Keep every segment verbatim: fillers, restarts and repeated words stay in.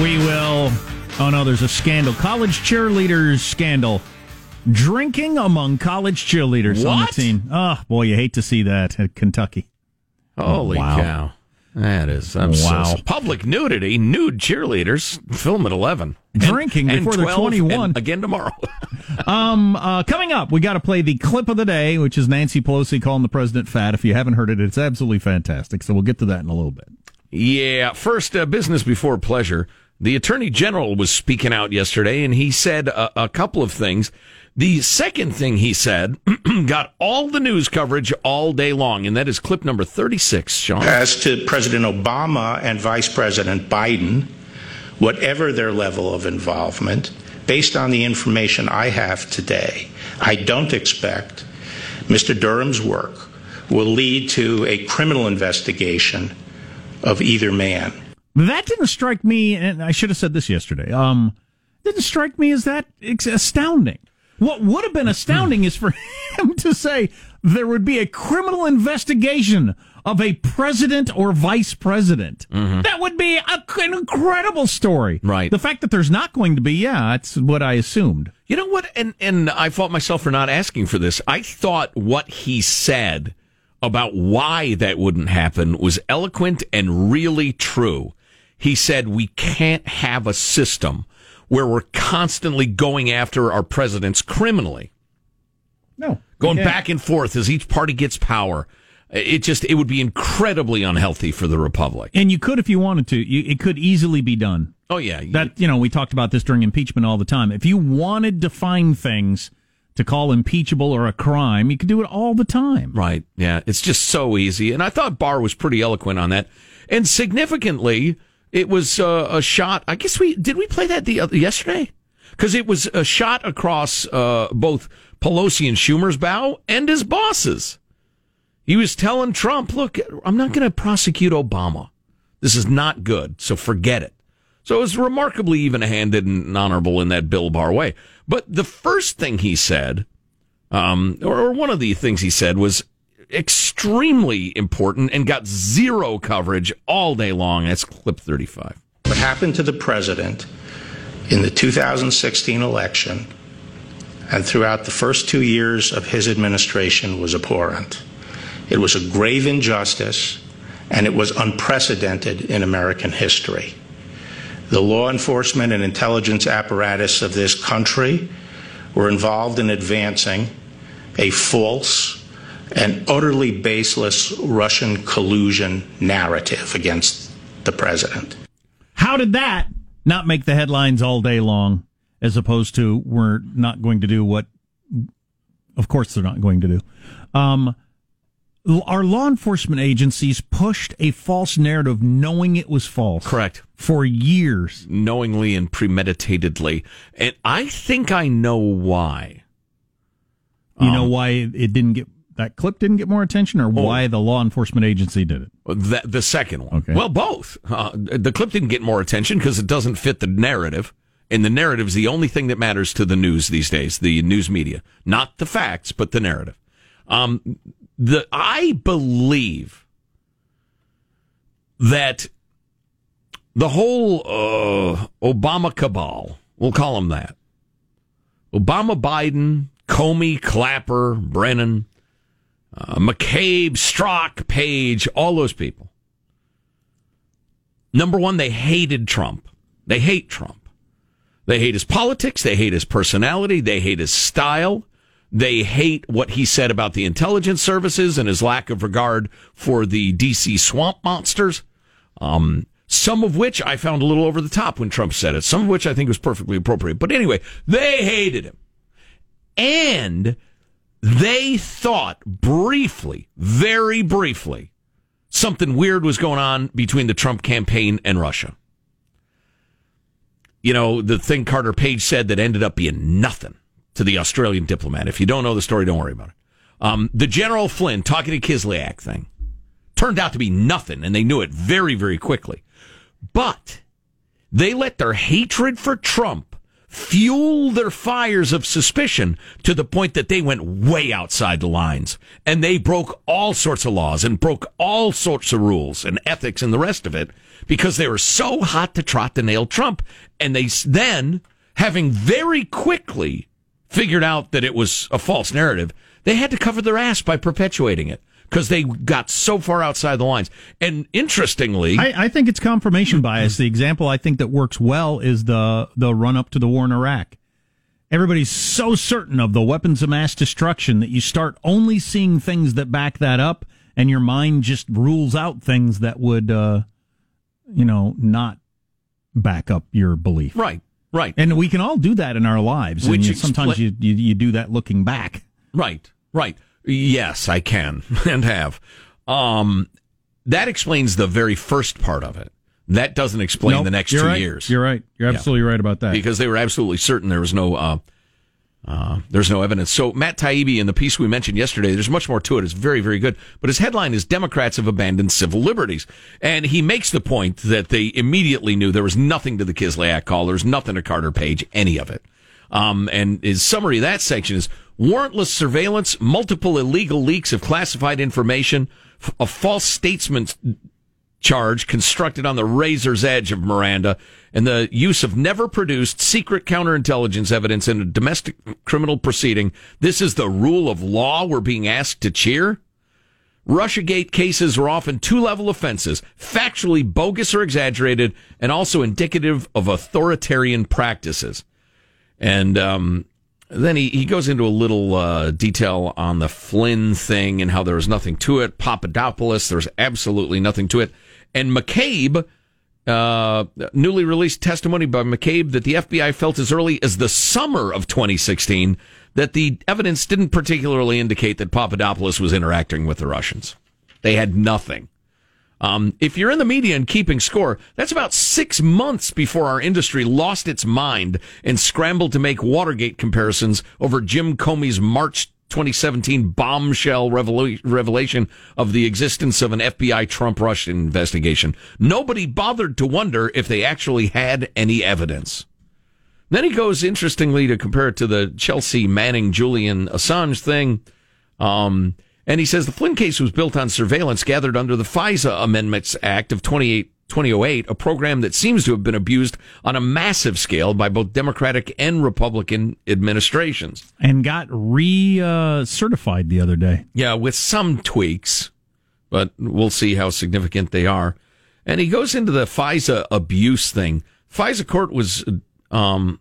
we will... Oh, no, there's a scandal. College cheerleaders scandal. Drinking among college cheerleaders what? on the team. Oh, boy, you hate to see that at Kentucky. Holy oh, wow. cow. That is, I'm wow. so, so public nudity, nude cheerleaders, film at eleven. Drinking and, before and twelve, they're twenty-one. Again tomorrow. um, uh, coming up, we got to play the clip of the day, which is Nancy Pelosi calling the president fat. If you haven't heard it, it's absolutely fantastic. So we'll get to that in a little bit. Yeah. First, uh, business before pleasure. The Attorney General was speaking out yesterday, and he said a, a couple of things. The second thing he said got all the news coverage all day long, and that is clip number thirty-six, Sean. As to President Obama and Vice President Biden, whatever their level of involvement, based on the information I have today, I don't expect Mister Durham's work will lead to a criminal investigation of either man. That didn't strike me, and I should have said this yesterday, um, didn't strike me as that astounding. What would have been astounding is for him to say there would be a criminal investigation of a president or vice president. Mm-hmm. That would be a, an incredible story. Right. The fact that there's not going to be, yeah, that's what I assumed. You know what, and, and I fault myself for not asking for this. I thought what he said about why that wouldn't happen was eloquent and really true. He said, we can't have a system where we're constantly going after our presidents criminally. No. Going yeah. back and forth as each party gets power. It just, it would be incredibly unhealthy for the republic. And you could, if you wanted to, you, it could easily be done. Oh, yeah. That, you know, we talked about this during impeachment all the time. If you wanted to find things to call impeachable or a crime, you could do it all the time. Right, yeah. It's just so easy. And I thought Barr was pretty eloquent on that. And significantly, it was uh, a shot. I guess we, did we play that the other, yesterday? Because it was a shot across uh, both Pelosi and Schumer's bow and his bosses. He was telling Trump, look, I'm not going to prosecute Obama. This is not good, so forget it. So it was remarkably even-handed and honorable in that Bill Barr way. But the first thing he said, um, or, or one of the things he said, was extremely important and got zero coverage all day long. That's clip thirty-five. What happened to the president in the two thousand sixteen election and throughout the first two years of his administration was abhorrent. It was a grave injustice, and it was unprecedented in American history. The law enforcement and intelligence apparatus of this country were involved in advancing a false and utterly baseless Russian collusion narrative against the president. How did that not make the headlines all day long, as opposed to we're not going to do what, of course, they're not going to do? Um, Our law enforcement agencies pushed a false narrative knowing it was false. Correct. For years. Knowingly and premeditatedly. And I think I know why. You um, know why it didn't get, that clip didn't get more attention, or oh, why the law enforcement agency did it? The, the second one. Okay. Well, both. Uh, the clip didn't get more attention because it doesn't fit the narrative. And the narrative is the only thing that matters to the news these days, the news media. Not the facts, but the narrative. Um, The I believe that the whole uh, Obama cabal, we'll call him that, Obama, Biden, Comey, Clapper, Brennan, uh, McCabe, Strzok, Page, all those people. Number one, they hated Trump. They hate Trump. They hate his politics. They hate his personality. They hate his style. They hate what he said about the intelligence services and his lack of regard for the D C swamp monsters, um, some of which I found a little over the top when Trump said it, some of which I think was perfectly appropriate. But anyway, they hated him. And they thought briefly, very briefly, something weird was going on between the Trump campaign and Russia. You know, the thing Carter Page said that ended up being nothing. To the Australian diplomat. If you don't know the story, don't worry about it. Um, the General Flynn talking to Kislyak thing turned out to be nothing, and they knew it very, very quickly. But they let their hatred for Trump fuel their fires of suspicion to the point that they went way outside the lines, and they broke all sorts of laws and broke all sorts of rules and ethics and the rest of it because they were so hot to trot to nail Trump. And they then, having very quickly figured out that it was a false narrative, they had to cover their ass by perpetuating it because they got so far outside the lines. And interestingly, I, I think it's confirmation bias. The example I think that works well is the, the run-up to the war in Iraq. Everybody's so certain of the weapons of mass destruction that you start only seeing things that back that up, and your mind just rules out things that would, uh, you know, not back up your belief. Right, right. And we can all do that in our lives. Which and you, sometimes expl- you, you you do that looking back. Right, right. Yes, I can and have. Um, that explains the very first part of it. That doesn't explain nope, the next two right. years. You're right. You're absolutely yeah. right about that. Because they were absolutely certain there was no uh, uh, there's no evidence. So Matt Taibbi, in the piece we mentioned yesterday, there's much more to it. It's very, very good. But his headline is Democrats Have Abandoned Civil Liberties. And he makes the point that they immediately knew there was nothing to the Kislyak call. There was nothing to Carter Page, any of it. Um, and his summary of that section is warrantless surveillance, multiple illegal leaks of classified information, a false statesman charge constructed on the razor's edge of Miranda, and the use of never produced secret counterintelligence evidence in a domestic criminal proceeding. This is the rule of law we're being asked to cheer. Russiagate cases are often two-level offenses, factually bogus or exaggerated, and also indicative of authoritarian practices. And um, then he, he goes into a little uh, detail on the Flynn thing and how there was nothing to it. Papadopoulos, there's absolutely nothing to it. And McCabe, uh, newly released testimony by McCabe that the F B I felt as early as the summer of twenty sixteen that the evidence didn't particularly indicate that Papadopoulos was interacting with the Russians. They had nothing. Um, if you're in the media and keeping score, that's about six months before our industry lost its mind and scrambled to make Watergate comparisons over Jim Comey's March twenty seventeen bombshell revela- revelation of the existence of an F B I Trump-Russia investigation. Nobody bothered to wonder if they actually had any evidence. Then he goes, interestingly, to compare it to the Chelsea Manning-Julian Assange thing. Um... And he says the Flynn case was built on surveillance gathered under the FISA Amendments Act of twenty-eight, two thousand eight, a program that seems to have been abused on a massive scale by both Democratic and Republican administrations. And got re-certified uh, the other day. Yeah, with some tweaks, but we'll see how significant they are. And he goes into the FISA abuse thing. FISA court was... Um,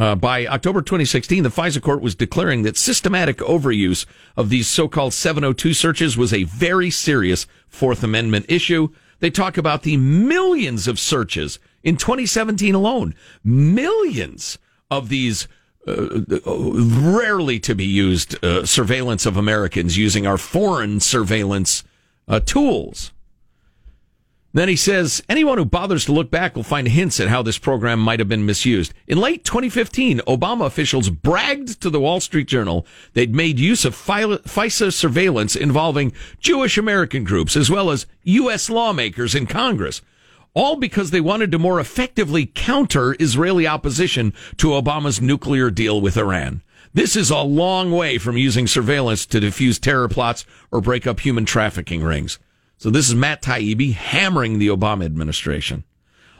Uh, by October twenty sixteen, the FISA court was declaring that systematic overuse of these so-called seven oh two searches was a very serious Fourth Amendment issue. They talk about the millions of searches in twenty seventeen alone, millions of these uh, rarely to be used uh, surveillance of Americans using our foreign surveillance uh, tools. Then he says, anyone who bothers to look back will find hints at how this program might have been misused. In late twenty fifteen, Obama officials bragged to the Wall Street Journal they'd made use of FISA surveillance involving Jewish American groups as well as U S lawmakers in Congress, all because they wanted to more effectively counter Israeli opposition to Obama's nuclear deal with Iran. This is a long way from using surveillance to defuse terror plots or break up human trafficking rings. So this is Matt Taibbi hammering the Obama administration.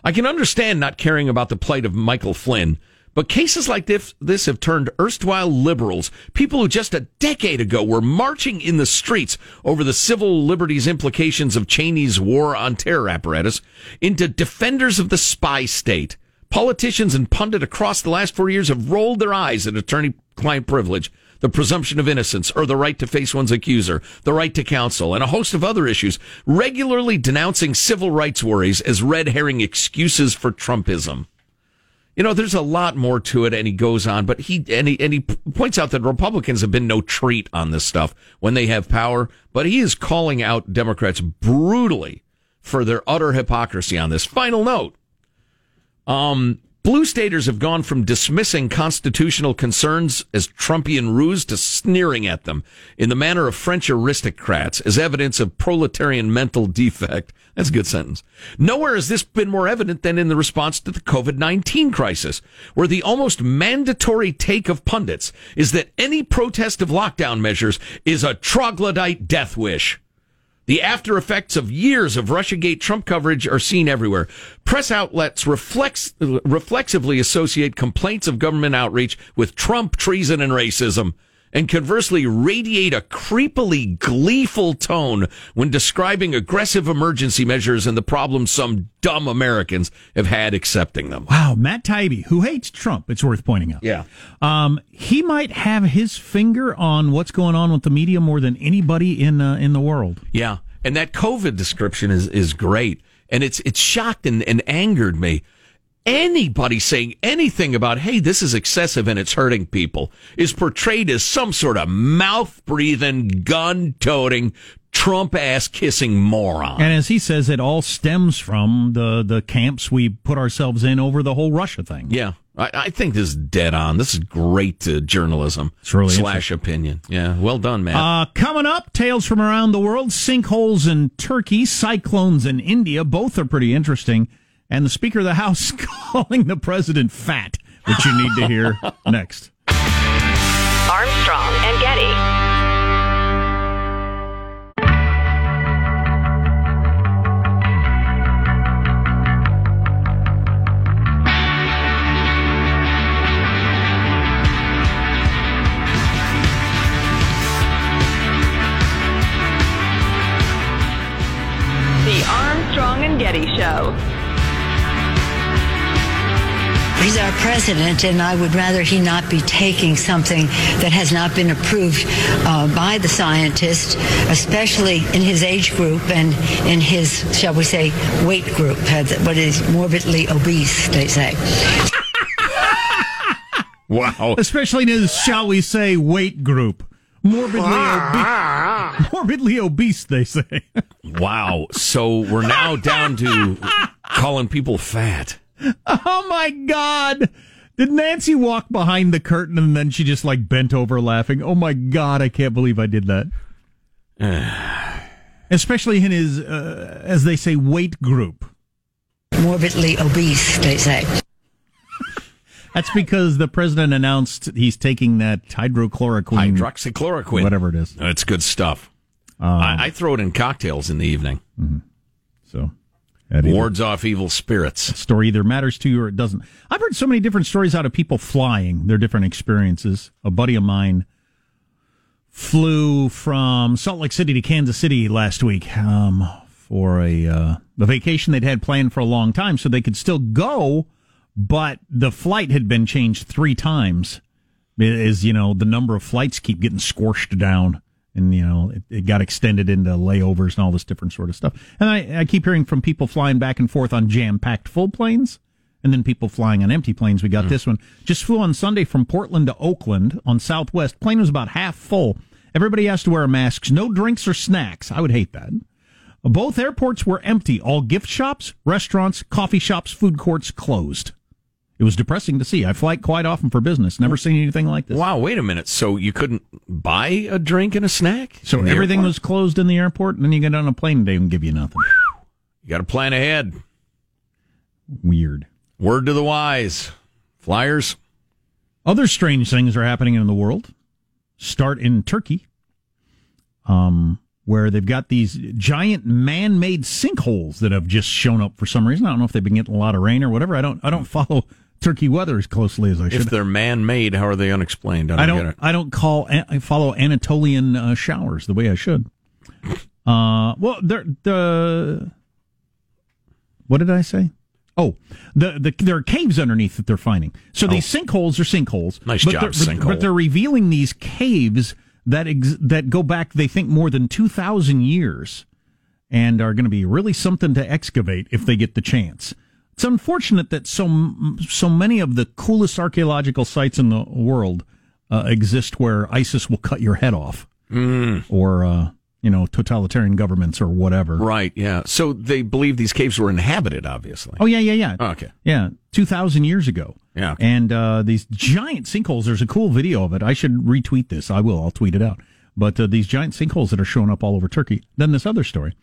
I can understand not caring about the plight of Michael Flynn, but cases like this, this have turned erstwhile liberals, people who just a decade ago were marching in the streets over the civil liberties implications of Cheney's war on terror apparatus, into defenders of the spy state. Politicians and pundits across the last four years have rolled their eyes at attorney-client privilege, the presumption of innocence, or the right to face one's accuser, the right to counsel, and a host of other issues, regularly denouncing civil rights worries as red herring excuses for Trumpism. You know, there's a lot more to it, and he goes on, but he and he, and he points out that Republicans have been no treat on this stuff when they have power, but he is calling out Democrats brutally for their utter hypocrisy on this. Final note. Um, Blue staters have gone from dismissing constitutional concerns as Trumpian ruse to sneering at them in the manner of French aristocrats as evidence of proletarian mental defect. That's a good sentence. Nowhere has this been more evident than in the response to the covid nineteen crisis, where the almost mandatory take of pundits is that any protest of lockdown measures is a troglodyte death wish. The after effects of years of Russiagate Trump coverage are seen everywhere. Press outlets reflex, reflexively associate complaints of government outreach with Trump treason and racism, and conversely radiate a creepily gleeful tone when describing aggressive emergency measures and the problems some dumb Americans have had accepting them. Wow, Matt Taibbi, who hates Trump, it's worth pointing out. Yeah. Um, he might have his finger on what's going on with the media more than anybody in uh, in the world. Yeah, and that COVID description is, is great, and it's it's shocked and, and angered me. Anybody saying anything about, hey, this is excessive and it's hurting people, is portrayed as some sort of mouth-breathing, gun-toting, Trump-ass-kissing moron. And as he says, it all stems from the, the camps we put ourselves in over the whole Russia thing. Yeah. I, I think this is dead on. This is great uh, journalism really slash opinion. Yeah. Well done, man. Uh, coming up, tales from around the world, sinkholes in Turkey, cyclones in India. Both are pretty interesting. And the Speaker of the House calling the president fat, which you need to hear next. Armstrong and Getty. The Armstrong and Getty Show. He's our president, and I would rather he not be taking something that has not been approved uh, by the scientists, especially in his age group and in his, shall we say, weight group, what is morbidly obese, they say. Wow. Especially in his, shall we say, weight group. Morbidly obese. Morbidly obese, they say. Wow. So we're now down to calling people fat. Oh, my God. Did Nancy walk behind the curtain and then she just, like, bent over laughing? Oh, my God, I can't believe I did that. Especially in his, uh, as they say, weight group. Morbidly obese, they say. That's because the president announced he's taking that hydrochloroquine. Hydroxychloroquine. Whatever it is. It's good stuff. Um, I, I throw it in cocktails in the evening. Mm-hmm. So... wards off evil spirits. That story either matters to you or it doesn't. I've heard so many different stories out of people flying, their different experiences. A buddy of mine flew from Salt Lake City to Kansas City last week um, for a, uh, a vacation they'd had planned for a long time, so they could still go, but the flight had been changed three times. As you know, the number of flights keep getting squashed down. And, you know, it, it got extended into layovers and all this different sort of stuff. And I, I keep hearing from people flying back and forth on jam-packed full planes and then people flying on empty planes. We got mm. this one. Just flew on Sunday from Portland to Oakland on Southwest. Plane was about half full. Everybody has to wear masks. No drinks or snacks. I would hate that. Both airports were empty. All gift shops, restaurants, coffee shops, food courts closed. It was depressing to see. I fly quite often for business. Never seen anything like this. Wow, wait a minute. So you couldn't buy a drink and a snack? So everything airport? was closed in the airport, and then you get on a plane today and give you nothing. You got to plan ahead. Weird. Word to the wise. Flyers. Other strange things are happening in the world. Start in Turkey, um, where they've got these giant man-made sinkholes that have just shown up for some reason. I don't know if they've been getting a lot of rain or whatever. I don't. I don't follow Turkey weather as closely as I should. If they're man-made, how are they unexplained? I don't. I don't, I don't call. I follow Anatolian uh, showers the way I should. Uh, well, they're, the what did I say? Oh, the the there are caves underneath that they're finding. So oh. these sinkholes are sinkholes. Nice but job, sinkhole. But they're revealing these caves that ex- that go back. They think more than two thousand years, and are going to be really something to excavate if they get the chance. It's unfortunate that so so many of the coolest archaeological sites in the world uh, exist where ISIS will cut your head off, mm. or uh, you know, totalitarian governments or whatever. Right, yeah. So they believe these caves were inhabited, obviously. Oh, yeah, yeah, yeah. Oh, okay. Yeah, two thousand years ago. Yeah. Okay. And uh, these giant sinkholes, there's a cool video of it. I should retweet this. I will. I'll tweet it out. But uh, these giant sinkholes that are showing up all over Turkey. Then this other story.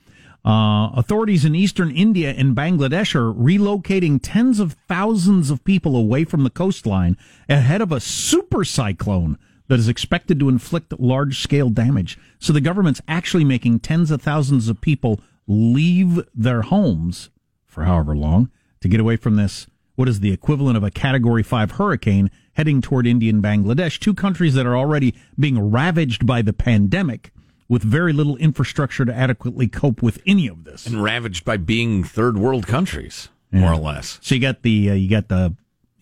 Uh, authorities in eastern India and Bangladesh are relocating tens of thousands of people away from the coastline ahead of a super cyclone that is expected to inflict large-scale damage. So the government's actually making tens of thousands of people leave their homes for however long to get away from this, what is the equivalent of a Category five hurricane heading toward India and Bangladesh, two countries that are already being ravaged by the pandemic with very little infrastructure to adequately cope with any of this. And ravaged by being third world countries, yeah. more or less. So you got the uh, you got the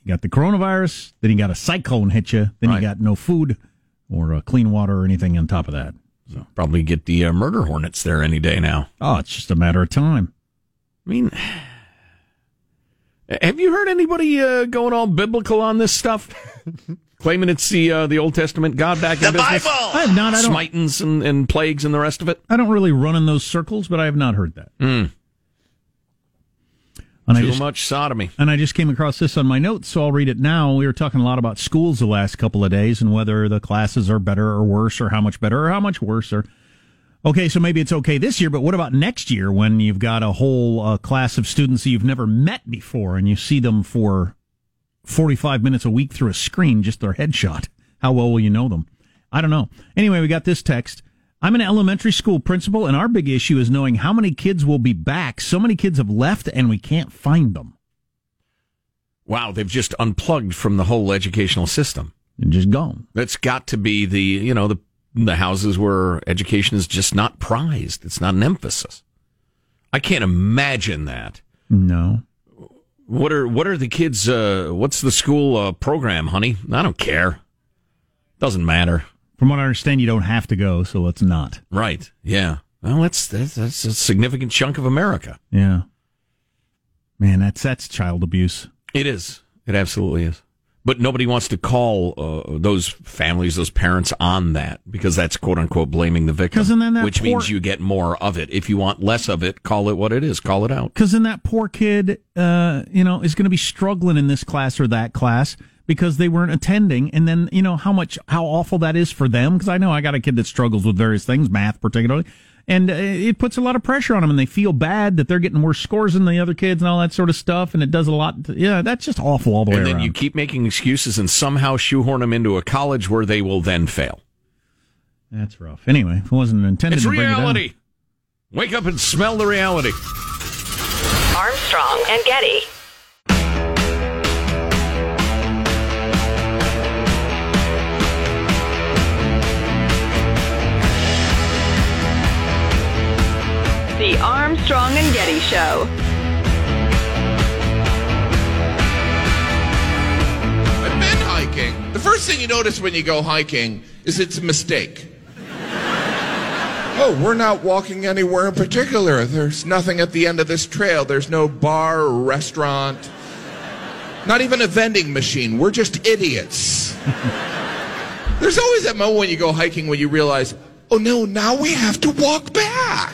you got the coronavirus, then you got a cyclone hit you, then right. you got no food or uh, clean water or anything on top of that. So probably get the uh, murder hornets there any day now. Oh, it's just a matter of time. I mean, have you heard anybody uh, going all biblical on this stuff? Claiming it's the uh, the Old Testament God back in the business. Bible. I have not. I don't. Smitings and, and plagues and the rest of it. I don't really run in those circles, but I have not heard that. Mm. And Too I just, much sodomy. And I just came across this on my notes, so I'll read it now. We were talking a lot about schools the last couple of days and whether the classes are better or worse, or how much better or how much worse. Or okay, so maybe it's okay this year, but what about next year when you've got a whole uh, class of students that you've never met before and you see them for forty-five minutes a week through a screen, just their headshot. How well will you know them? I don't know. Anyway, we got this text. I'm an elementary school principal, and our big issue is knowing how many kids will be back. So many kids have left, and we can't find them. Wow, they've just unplugged from the whole educational system. And just gone. That's got to be the, you know, the, the houses where education is just not prized. It's not an emphasis. I can't imagine that. No. What are what are the kids, uh, what's the school uh, program, honey? I don't care. Doesn't matter. From what I understand, you don't have to go, so let's not. Right, yeah. Well, that's, that's, that's a significant chunk of America. Yeah. Man, that's, that's child abuse. It is. It absolutely is. But nobody wants to call uh, those families, those parents on that, because that's, quote-unquote, blaming the victim, then that which poor... means you get more of it. If you want less of it, call it what it is. Call it out. Because then that poor kid uh, you know, is going to be struggling in this class or that class because they weren't attending. And then, you know, how much how awful that is for them, because I know I got a kid that struggles with various things, math particularly, and it puts a lot of pressure on them, and they feel bad that they're getting worse scores than the other kids and all that sort of stuff, and it does a lot. To, yeah, that's just awful all the way around. And then you keep making excuses and somehow shoehorn them into a college where they will then fail. That's rough. Anyway, it wasn't intended to bring it down. It's reality. Wake up and smell the reality. Armstrong and Getty. The Armstrong and Getty Show. I've been hiking. The first thing you notice when you go hiking is it's a mistake. Oh, we're not walking anywhere in particular. There's nothing at the end of this trail. There's no bar or restaurant. Not even a vending machine. We're just idiots. There's always that moment when you go hiking when you realize, oh no, now we have to walk back.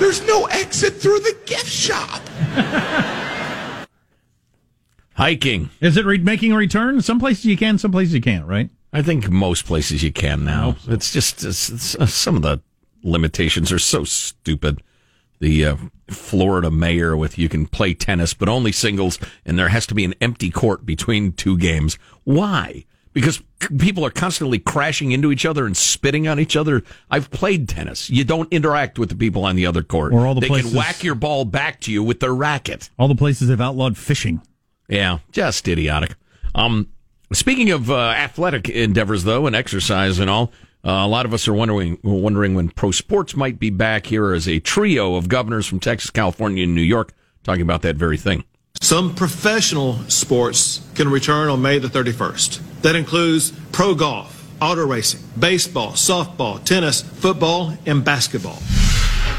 There's no exit through the gift shop. Hiking. Is it re- making a return? Some places you can, some places you can't, right? I think most places you can now. So. It's just it's, it's, uh, some of the limitations are so stupid. The uh, Florida mayor with you can play tennis, but only singles, and there has to be an empty court between two games. Why? Because people are constantly crashing into each other and spitting on each other. I've played tennis. You don't interact with the people on the other court. Or all the they places, can whack your ball back to you with their racket. All the places have outlawed fishing. Yeah, just idiotic. Um, speaking of uh, athletic endeavors, though, and exercise and all, uh, a lot of us are wondering wondering when pro sports might be back. Here as a trio of governors from Texas, California, and New York talking about that very thing. Some professional sports can return on May the thirty-first. That includes pro golf, auto racing, baseball, softball, tennis, football, and basketball.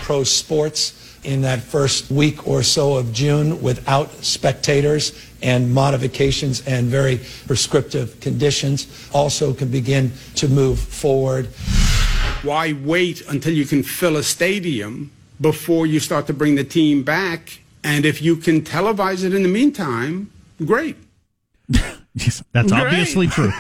Pro sports in that first week or so of June without spectators and modifications and very prescriptive conditions also can begin to move forward. Why wait until you can fill a stadium before you start to bring the team back? And if you can televise it in the meantime, great. That's great. Obviously true.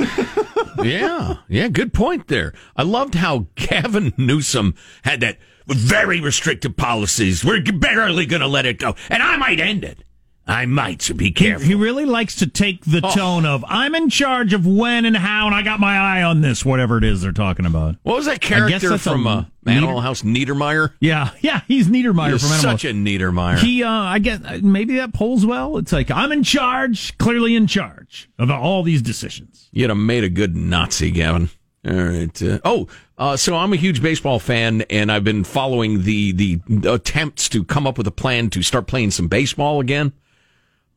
Yeah, yeah, good point there. I loved how Gavin Newsom had that very restrictive policies. We're barely going to let it go. And I might end it. I might, so be careful. He, he really likes to take the oh. tone of, I'm in charge of when and how, and I got my eye on this, whatever it is they're talking about. What was that character from uh, Animal House, Niedermeyer? Yeah, yeah, he's Niedermeyer he from Animal House. Such a Niedermeyer. He, uh, I guess, maybe that polls well. It's like, I'm in charge, clearly in charge of all these decisions. You'd have made a good Nazi, Gavin. All right. Uh, oh, uh, so I'm a huge baseball fan, and I've been following the, the attempts to come up with a plan to start playing some baseball again.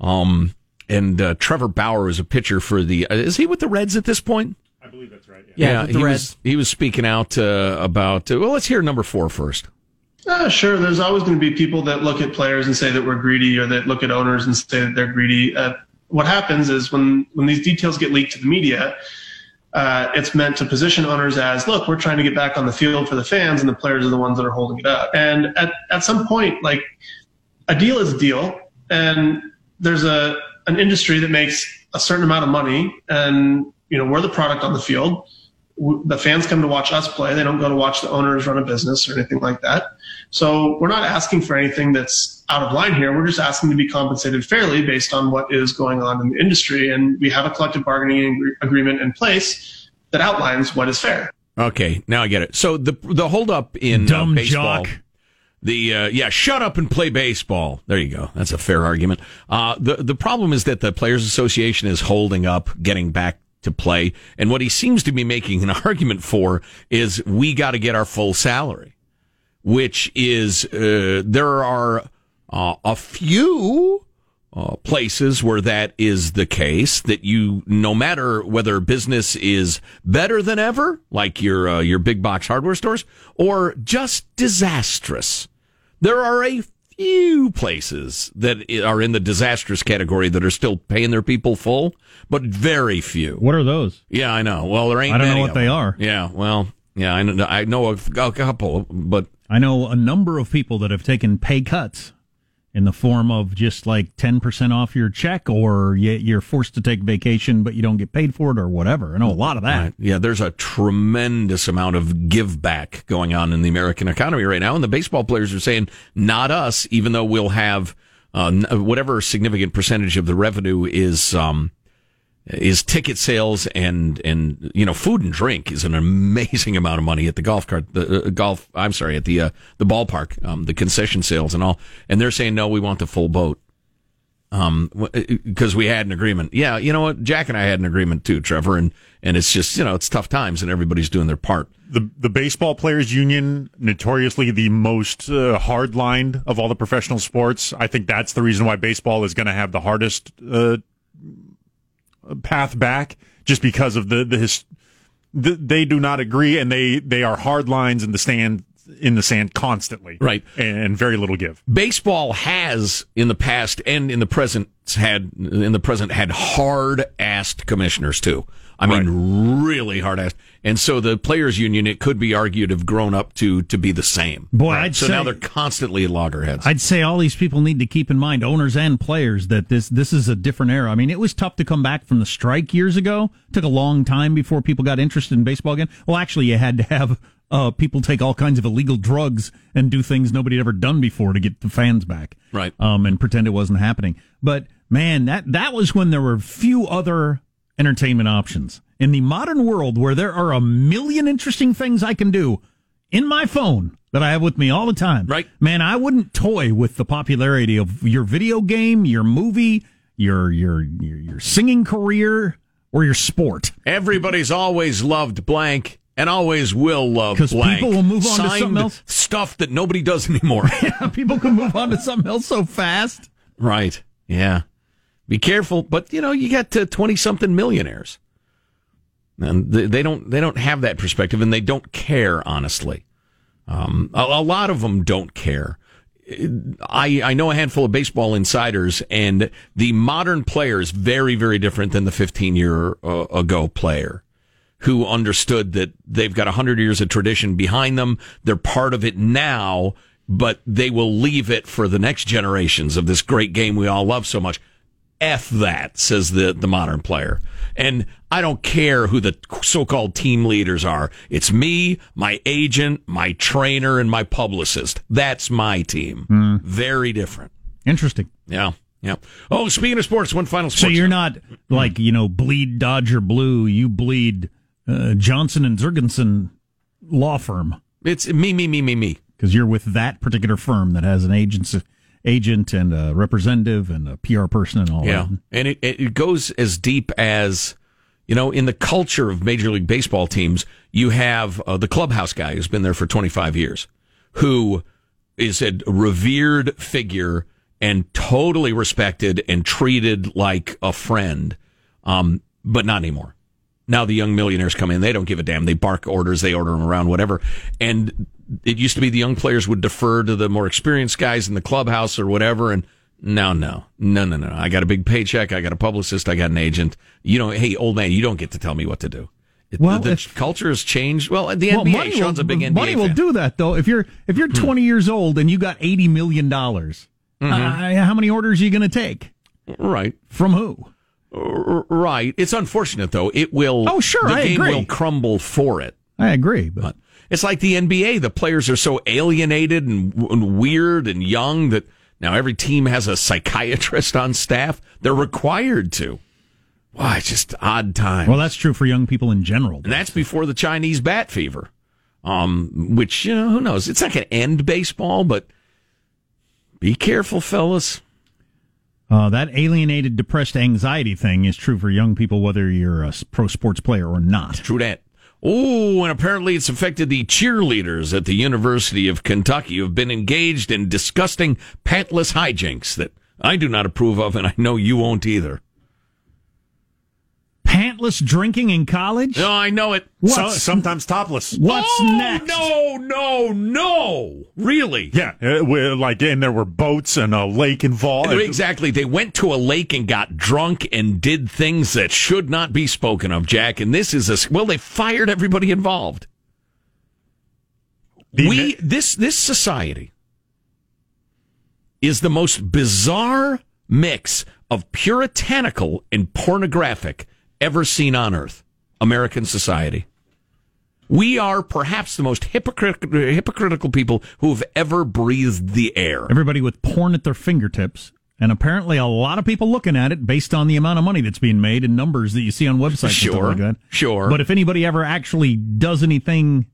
Um, and uh, Trevor Bauer is a pitcher for the. Uh, is he with the Reds at this point? I believe that's right. Yeah, yeah, yeah he Reds. was. He was speaking out uh, about. Uh, well, let's hear number four first. Uh, sure. There's always going to be people that look at players and say that we're greedy, or that look at owners and say that they're greedy. Uh, what happens is when when these details get leaked to the media, uh, it's meant to position owners as, look, we're trying to get back on the field for the fans, and the players are the ones that are holding it up. And at at some point, like, a deal is a deal, and there's a an industry that makes a certain amount of money, and you know we're the product on the field. We, the fans come to watch us play. They don't go to watch the owners run a business or anything like that. So we're not asking for anything that's out of line here. We're just asking to be compensated fairly based on what is going on in the industry, and we have a collective bargaining agreement in place that outlines what is fair. Okay, now I get it. So the the holdup in Dumb uh, baseball. Jock. The uh, yeah, shut up and play baseball. There you go. That's a fair argument. Uh, the the problem is that the Players Association is holding up getting back to play, and what he seems to be making an argument for is we got to get our full salary, which is uh, there are uh, a few uh, places where that is the case. That you, no matter whether business is better than ever, like your uh, your big box hardware stores, or just disastrous. There are a few places that are in the disastrous category that are still paying their people full, but very few. What are those? Yeah, I know. Well, there ain't. I don't many know what they them. are. Yeah, well, yeah, I know, I know a, a couple, but I know a number of people that have taken pay cuts in the form of just like ten percent off your check, or you're forced to take vacation, but you don't get paid for it, or whatever. I know a lot of that. Right. Yeah, there's a tremendous amount of give back going on in the American economy right now, and the baseball players are saying, not us, even though we'll have uh, whatever significant percentage of the revenue is um, is ticket sales, and and you know food and drink is an amazing amount of money at the golf cart, the uh, golf. I'm sorry, at the uh, the ballpark, um, the concession sales and all. And they're saying no, we want the full boat, um, because we had an agreement. Yeah, you know what, Jack and I had an agreement too, Trevor. And and it's just you know it's tough times, and everybody's doing their part. The the baseball players union, notoriously the most uh, hard-lined of all the professional sports. I think that's the reason why baseball is going to have the hardest Uh, path back, just because of the the, his, the they do not agree, and they they are hard lines in the stand in the sand constantly, right? And, and very little give. Baseball has in the past and in the present had in the present had hard-assed commissioners too. I right. mean, really hard-assed. And so the players' union, it could be argued, have grown up to to be the same. Boy, right? I'd so say, now they're constantly loggerheads. I'd say all these people need to keep in mind, owners and players, that this this is a different era. I mean, it was tough to come back from the strike years ago. It took a long time before people got interested in baseball again. Well, actually, you had to have uh, people take all kinds of illegal drugs and do things nobody had ever done before to get the fans back, right? Um, and pretend it wasn't happening. But man, that that was when there were few other entertainment options. In the modern world, where there are a million interesting things I can do in my phone that I have with me all the time, right? Man, I wouldn't toy with the popularity of your video game, your movie, your your your, your singing career, or your sport. Everybody's always loved blank and always will love blank. Because people will move on Signed to something else. Stuff that nobody does anymore. Yeah, people can move on to something else so fast. Right. Yeah. Be careful, but you know you got twenty-something millionaires, and they don't they don't have that perspective, and they don't care honestly. Um, a, a lot of them don't care. I I know a handful of baseball insiders, and the modern player is very very different than the fifteen year uh, ago player. who understood that they've got one hundred years of tradition behind them. They're part of it now, but they will leave it for the next generations of this great game we all love so much. F that, says the, the modern player. And I don't care who the so-called team leaders are. It's me, my agent, my trainer, and my publicist. That's my team. Mm. Very different. Interesting. Yeah. Yeah. Oh, speaking of sports, one final sports. So you're not like, you know, bleed Dodger Blue. You bleed uh, Johnson and Zurgensen law firm. It's me, me, me, me, me. Because you're with that particular firm that has an agency, agent and a representative and a P R person and all yeah. that. Yeah, and it, it goes as deep as, you know, in the culture of Major League Baseball teams, you have uh, the clubhouse guy who's been there for twenty-five years, who is a revered figure and totally respected and treated like a friend, um, but not anymore. Now the young millionaires come in. They don't give a damn. They bark orders. They order them around, whatever. And it used to be the young players would defer to the more experienced guys in the clubhouse or whatever. And no, no, no, no, no. I got a big paycheck. I got a publicist. I got an agent. You know, hey, old man, you don't get to tell me what to do. Well, the, the if, culture has changed. Well, the N B A, well, Sean's will, a big N B A money fan. Will do that, though. If you're if you're twenty hmm. years old and you got eighty million dollars, mm-hmm. uh, how many orders are you going to take? Right. From who? Right. It's unfortunate, though. It will. Oh, sure. The I game agree. Will crumble for it. I agree. But it's like the N B A. The players are so alienated and, and weird and young that now every team has a psychiatrist on staff. They're required to. Wow, it's just odd times. Well, that's true for young people in general. And that's before the Chinese bat fever, um, which, you know, who knows? It's not going to end baseball, but be careful, fellas. Uh, that alienated, depressed anxiety thing is true for young people, whether you're a pro sports player or not. True that. Oh, and apparently it's affected the cheerleaders at the University of Kentucky who have been engaged in disgusting, pantless hijinks that I do not approve of, and I know you won't either. Pantless drinking in college? No, I know it. So, sometimes topless. What's oh, next? No, no, no. Really? Yeah. It, like, and there were boats and a lake involved. Exactly. They went to a lake and got drunk and did things that should not be spoken of, Jack. And this is a, well, they fired everybody involved. The we, this, this society is the most bizarre mix of puritanical and pornographic ever seen on Earth, American society. We are perhaps the most hypocritical, hypocritical people who have ever breathed the air. Everybody with porn at their fingertips, and apparently a lot of people looking at it based on the amount of money that's being made and numbers that you see on websites. Sure, and like that. Sure. But if anybody ever actually does anything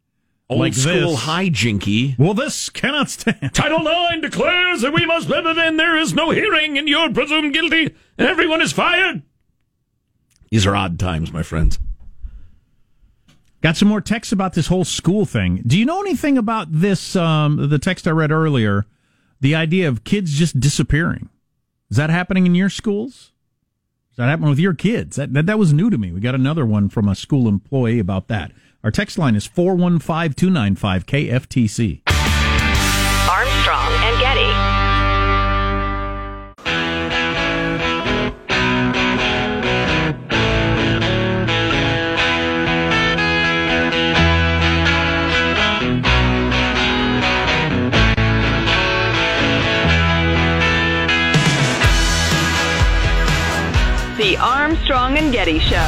old like school this, hijinky. Well, this cannot stand. Title nine declares that we must live within. There is no hearing, and you're presumed guilty, and everyone is fired. These are odd times, my friends. Got some more texts about this whole school thing. Do you know anything about this, um, the text I read earlier, the idea of kids just disappearing? Is that happening in your schools? Is that happening with your kids? That, that, that was new to me. We got another one from a school employee about that. Our text line is four one five, two nine five, K F T C. Armstrong and Getty. The Armstrong and Getty Show.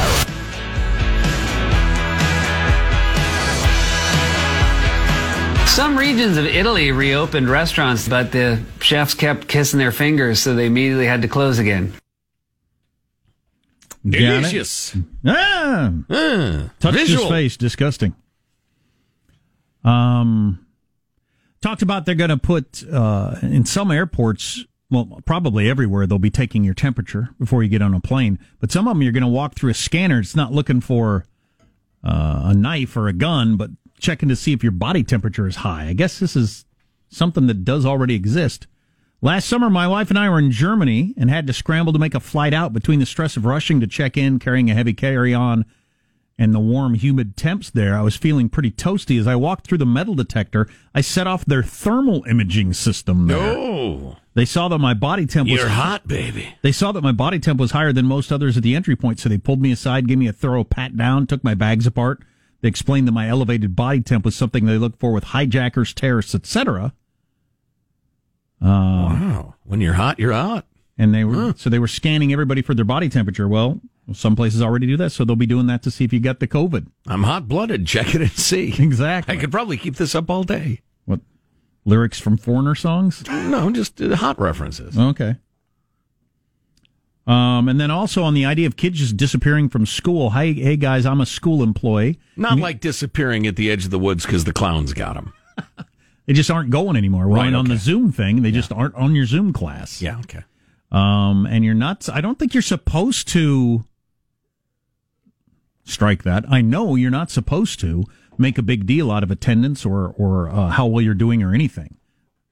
Some regions of Italy reopened restaurants, but the chefs kept kissing their fingers, so they immediately had to close again. Delicious. Ah, mm, touched visual. His face. Disgusting. Um, talked about they're going to put, uh, in some airports... Well, probably everywhere they'll be taking your temperature before you get on a plane. But some of them you're going to walk through a scanner. It's not looking for uh, a knife or a gun, but checking to see if your body temperature is high. I guess this is something that does already exist. Last summer, my wife and I were in Germany and had to scramble to make a flight out between the stress of rushing to check in, carrying a heavy carry-on, and the warm, humid temps there. I was feeling pretty toasty. As I walked through the metal detector, I set off their thermal imaging system there. No. They saw that my body temp was... You're hot, baby. They saw that my body temp was higher than most others at the entry point, so they pulled me aside, gave me a thorough pat-down, took my bags apart. They explained that my elevated body temp was something they look for with hijackers, terrorists, et cetera. Uh, wow. When you're hot, you're hot. And they were huh. So they were scanning everybody for their body temperature. Well, some places already do that, so they'll be doing that to see if you got the COVID. I'm hot-blooded. Check it and see. Exactly. I could probably keep this up all day. What? Lyrics from Foreigner songs? No, just hot references. Okay. Um, and then also on the idea of kids just disappearing from school. Hey, hey guys, I'm a school employee. Not you, like disappearing at the edge of the woods because the clowns got them. They just aren't going anymore. Right, right okay. On the Zoom thing, they yeah. just aren't on your Zoom class. Yeah, okay. Um, and you're not, I don't think you're supposed to, strike that, I know you're not supposed to, make a big deal out of attendance or or uh, how well you're doing or anything.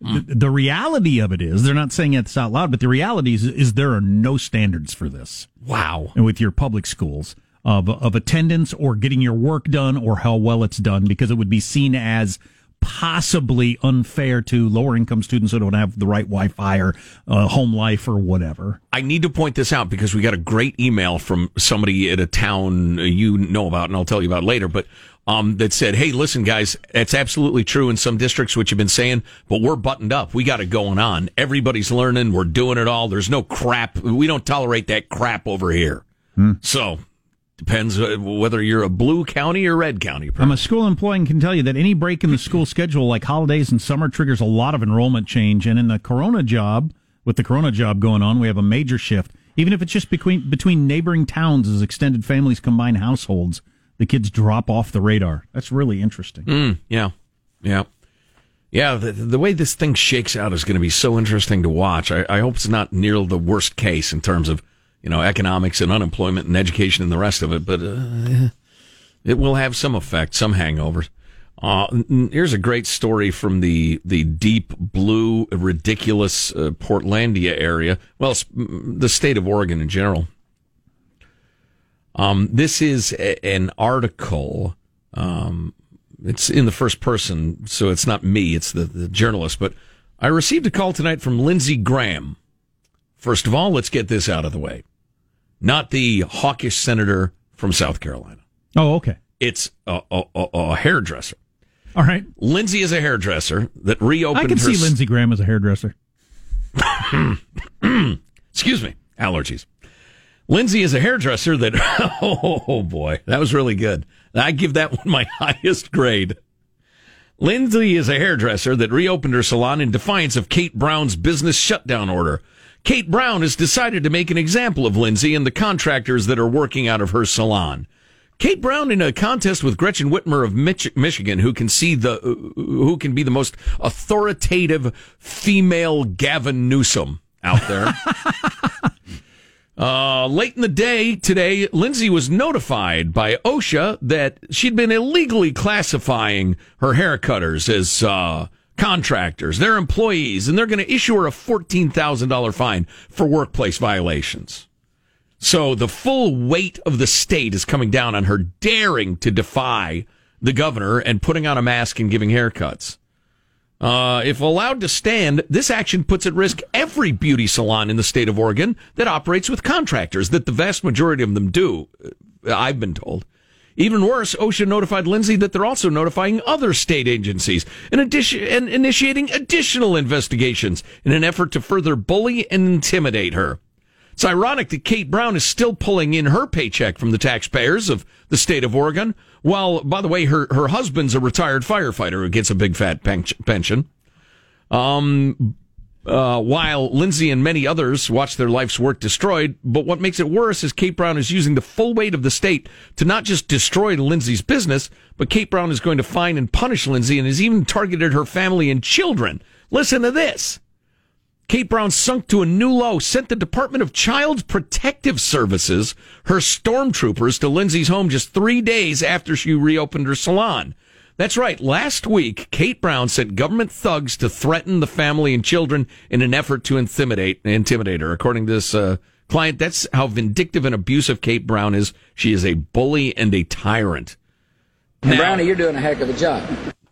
Mm. The, the reality of it is, they're not saying this out loud, but the reality is, is there are no standards for this. Wow. And with your public schools of of attendance or getting your work done or how well it's done, because it would be seen as possibly unfair to lower income students who don't have the right Wi-Fi or uh, home life or whatever. I need to point this out because we got a great email from somebody at a town you know about, and I'll tell you about later, but Um, that said, hey, listen, guys, that's absolutely true in some districts, which you've been saying, but we're buttoned up. We got it going on. Everybody's learning. We're doing it all. There's no crap. We don't tolerate that crap over here. Hmm. So depends whether you're a blue county or red county. Probably. I'm a school employee and can tell you that any break in the school schedule, like holidays and summer, triggers a lot of enrollment change. And in the corona job, with the corona job going on, we have a major shift. Even if it's just between, between neighboring towns as extended families combine households, the kids drop off the radar. That's really interesting. Mm, yeah. Yeah. Yeah, the, the way this thing shakes out is going to be so interesting to watch. I, I hope it's not near the worst case in terms of, you know, economics and unemployment and education and the rest of it, but uh, it will have some effect, some hangovers. Uh, here's a great story from the, the deep blue, ridiculous uh, Portlandia area. Well, the state of Oregon in general. Um, this is a, an article. Um, it's in the first person, so it's not me. It's the, the journalist. But I received a call tonight from Lindsey Graham. First of all, let's get this out of the way. Not the hawkish senator from South Carolina. Oh, okay. It's a, a, a, a hairdresser. All right. Lindsey is a hairdresser that reopened. I can her see Lindsey Graham as a hairdresser. Excuse me. Allergies. Lindsey is a hairdresser that, oh, oh boy, that was really good. I give that one my highest grade. Lindsey is a hairdresser that reopened her salon in defiance of Kate Brown's business shutdown order. Kate Brown has decided to make an example of Lindsey and the contractors that are working out of her salon. Kate Brown, in a contest with Gretchen Whitmer of Mich- Michigan, who can see the, who can be the most authoritative female Gavin Newsom out there. Uh, late in the day today, Lindsey was notified by OSHA that she'd been illegally classifying her haircutters as, uh, contractors. They're employees, and they're going to issue her a fourteen thousand dollars fine for workplace violations. So the full weight of the state is coming down on her daring to defy the governor and putting on a mask and giving haircuts. Uh, if allowed to stand, this action puts at risk every beauty salon in the state of Oregon that operates with contractors, that the vast majority of them do, I've been told. Even worse, OSHA notified Lindsey that they're also notifying other state agencies and, addition, and initiating additional investigations in an effort to further bully and intimidate her. It's ironic that Kate Brown is still pulling in her paycheck from the taxpayers of the state of Oregon, while, by the way, her, her husband's a retired firefighter who gets a big fat pension. Um, uh, while Lindsey and many others watch their life's work destroyed, but what makes it worse is Kate Brown is using the full weight of the state to not just destroy Lindsey's business, but Kate Brown is going to fine and punish Lindsey and has even targeted her family and children. Listen to this. Kate Brown sunk to a new low, sent the Department of Child Protective Services, her stormtroopers, to Lindsey's home just three days after she reopened her salon. That's right. Last week, Kate Brown sent government thugs to threaten the family and children in an effort to intimidate, intimidate her. According to this uh, client, that's how vindictive and abusive Kate Brown is. She is a bully and a tyrant. Now, Brownie, you're doing a heck of a job.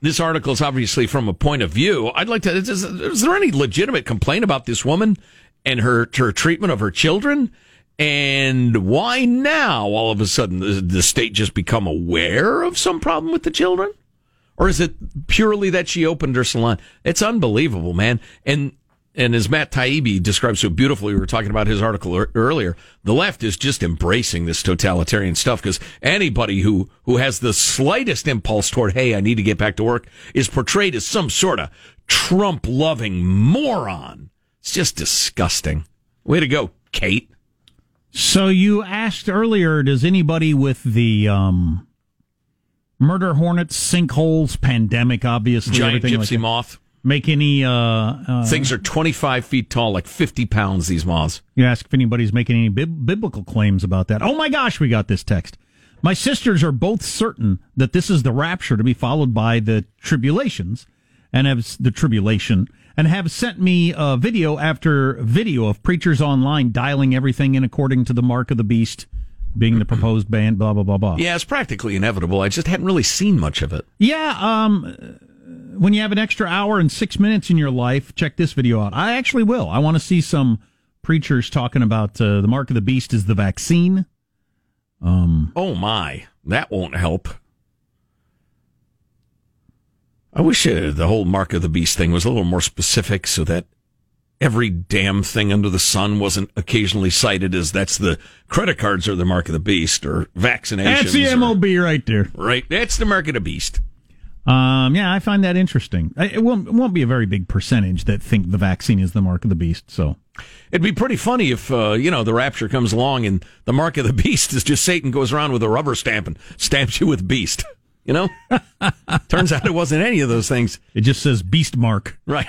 this article is obviously from a point of view. I'd like to, is, is there any legitimate complaint about this woman and her, her treatment of her children? And why now, all of a sudden, the, the state just become aware of some problem with the children? Or is it purely that she opened her salon? It's unbelievable, man. And and as Matt Taibbi describes so beautifully, we were talking about his article er- earlier, the left is just embracing this totalitarian stuff because anybody who, who has the slightest impulse toward, hey, I need to get back to work, is portrayed as some sort of Trump-loving moron. It's just disgusting. Way to go, Kate. So you asked earlier, does anybody with the... um murder hornets, sinkholes, pandemic, obviously. Giant gypsy like moth. Make any... Uh, uh, Things are twenty-five feet tall, like fifty pounds, these moths. You ask if anybody's making any bib- biblical claims about that. Oh my gosh, we got this text. My sisters are both certain that this is the rapture to be followed by the tribulations, and have the tribulation, and have sent me uh, video after video of preachers online dialing everything in according to the mark of the beast, being the proposed ban, blah, blah, blah, blah. Yeah, it's practically inevitable. I just hadn't really seen much of it. Yeah, um, when you have an extra hour and six minutes in your life, check this video out. I actually will. I want to see some preachers talking about uh, the mark of the beast is the vaccine. Um, oh, my. That won't help. I wish uh, the whole mark of the beast thing was a little more specific so that every damn thing under the sun wasn't occasionally cited as that's the credit cards are the mark of the beast or vaccinations. That's the M O B right there. Right. That's the mark of the beast. Um, yeah, I find that interesting. It won't, it won't be a very big percentage that think the vaccine is the mark of the beast. So it'd be pretty funny if, uh, you know, the rapture comes along and the mark of the beast is just Satan goes around with a rubber stamp and stamps you with beast. You know, turns out it wasn't any of those things. It just says beast mark. Right.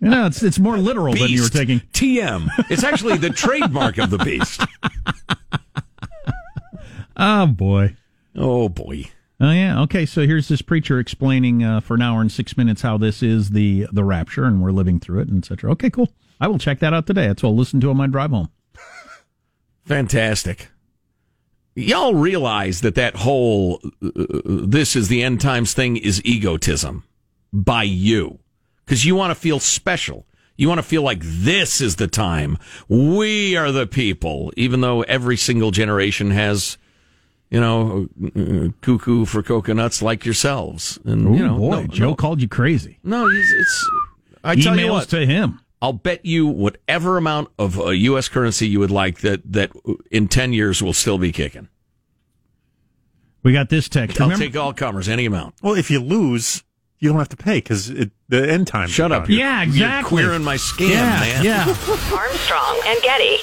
You know, it's it's more literal beast, than you were taking. T M. It's actually the trademark of the beast. Oh, boy. Oh, boy. Oh, yeah. Okay, so here's this preacher explaining uh, for an hour and six minutes how this is the, the rapture, and we're living through it, and et cetera. Okay, cool. I will check that out today. That's what I'll listen to on my drive home. Fantastic. Y'all realize that that whole uh, this is the end times thing is egotism by you. Because you want to feel special. You want to feel like this is the time. We are the people. Even though every single generation has, you know, cuckoo for coconuts like yourselves. And Ooh, you know, boy, no, Joe no, called you crazy. No, it's. it's I tell Emails you what, to him. I'll bet you whatever amount of uh, U S currency you would like that that in ten years will still be kicking. We got this text. I'll Remember? take all comers, any amount. Well, if you lose, you don't have to pay because the end time. Shut up. You're, yeah, exactly. You're queering my skin, yeah, man. Yeah. Armstrong and Getty.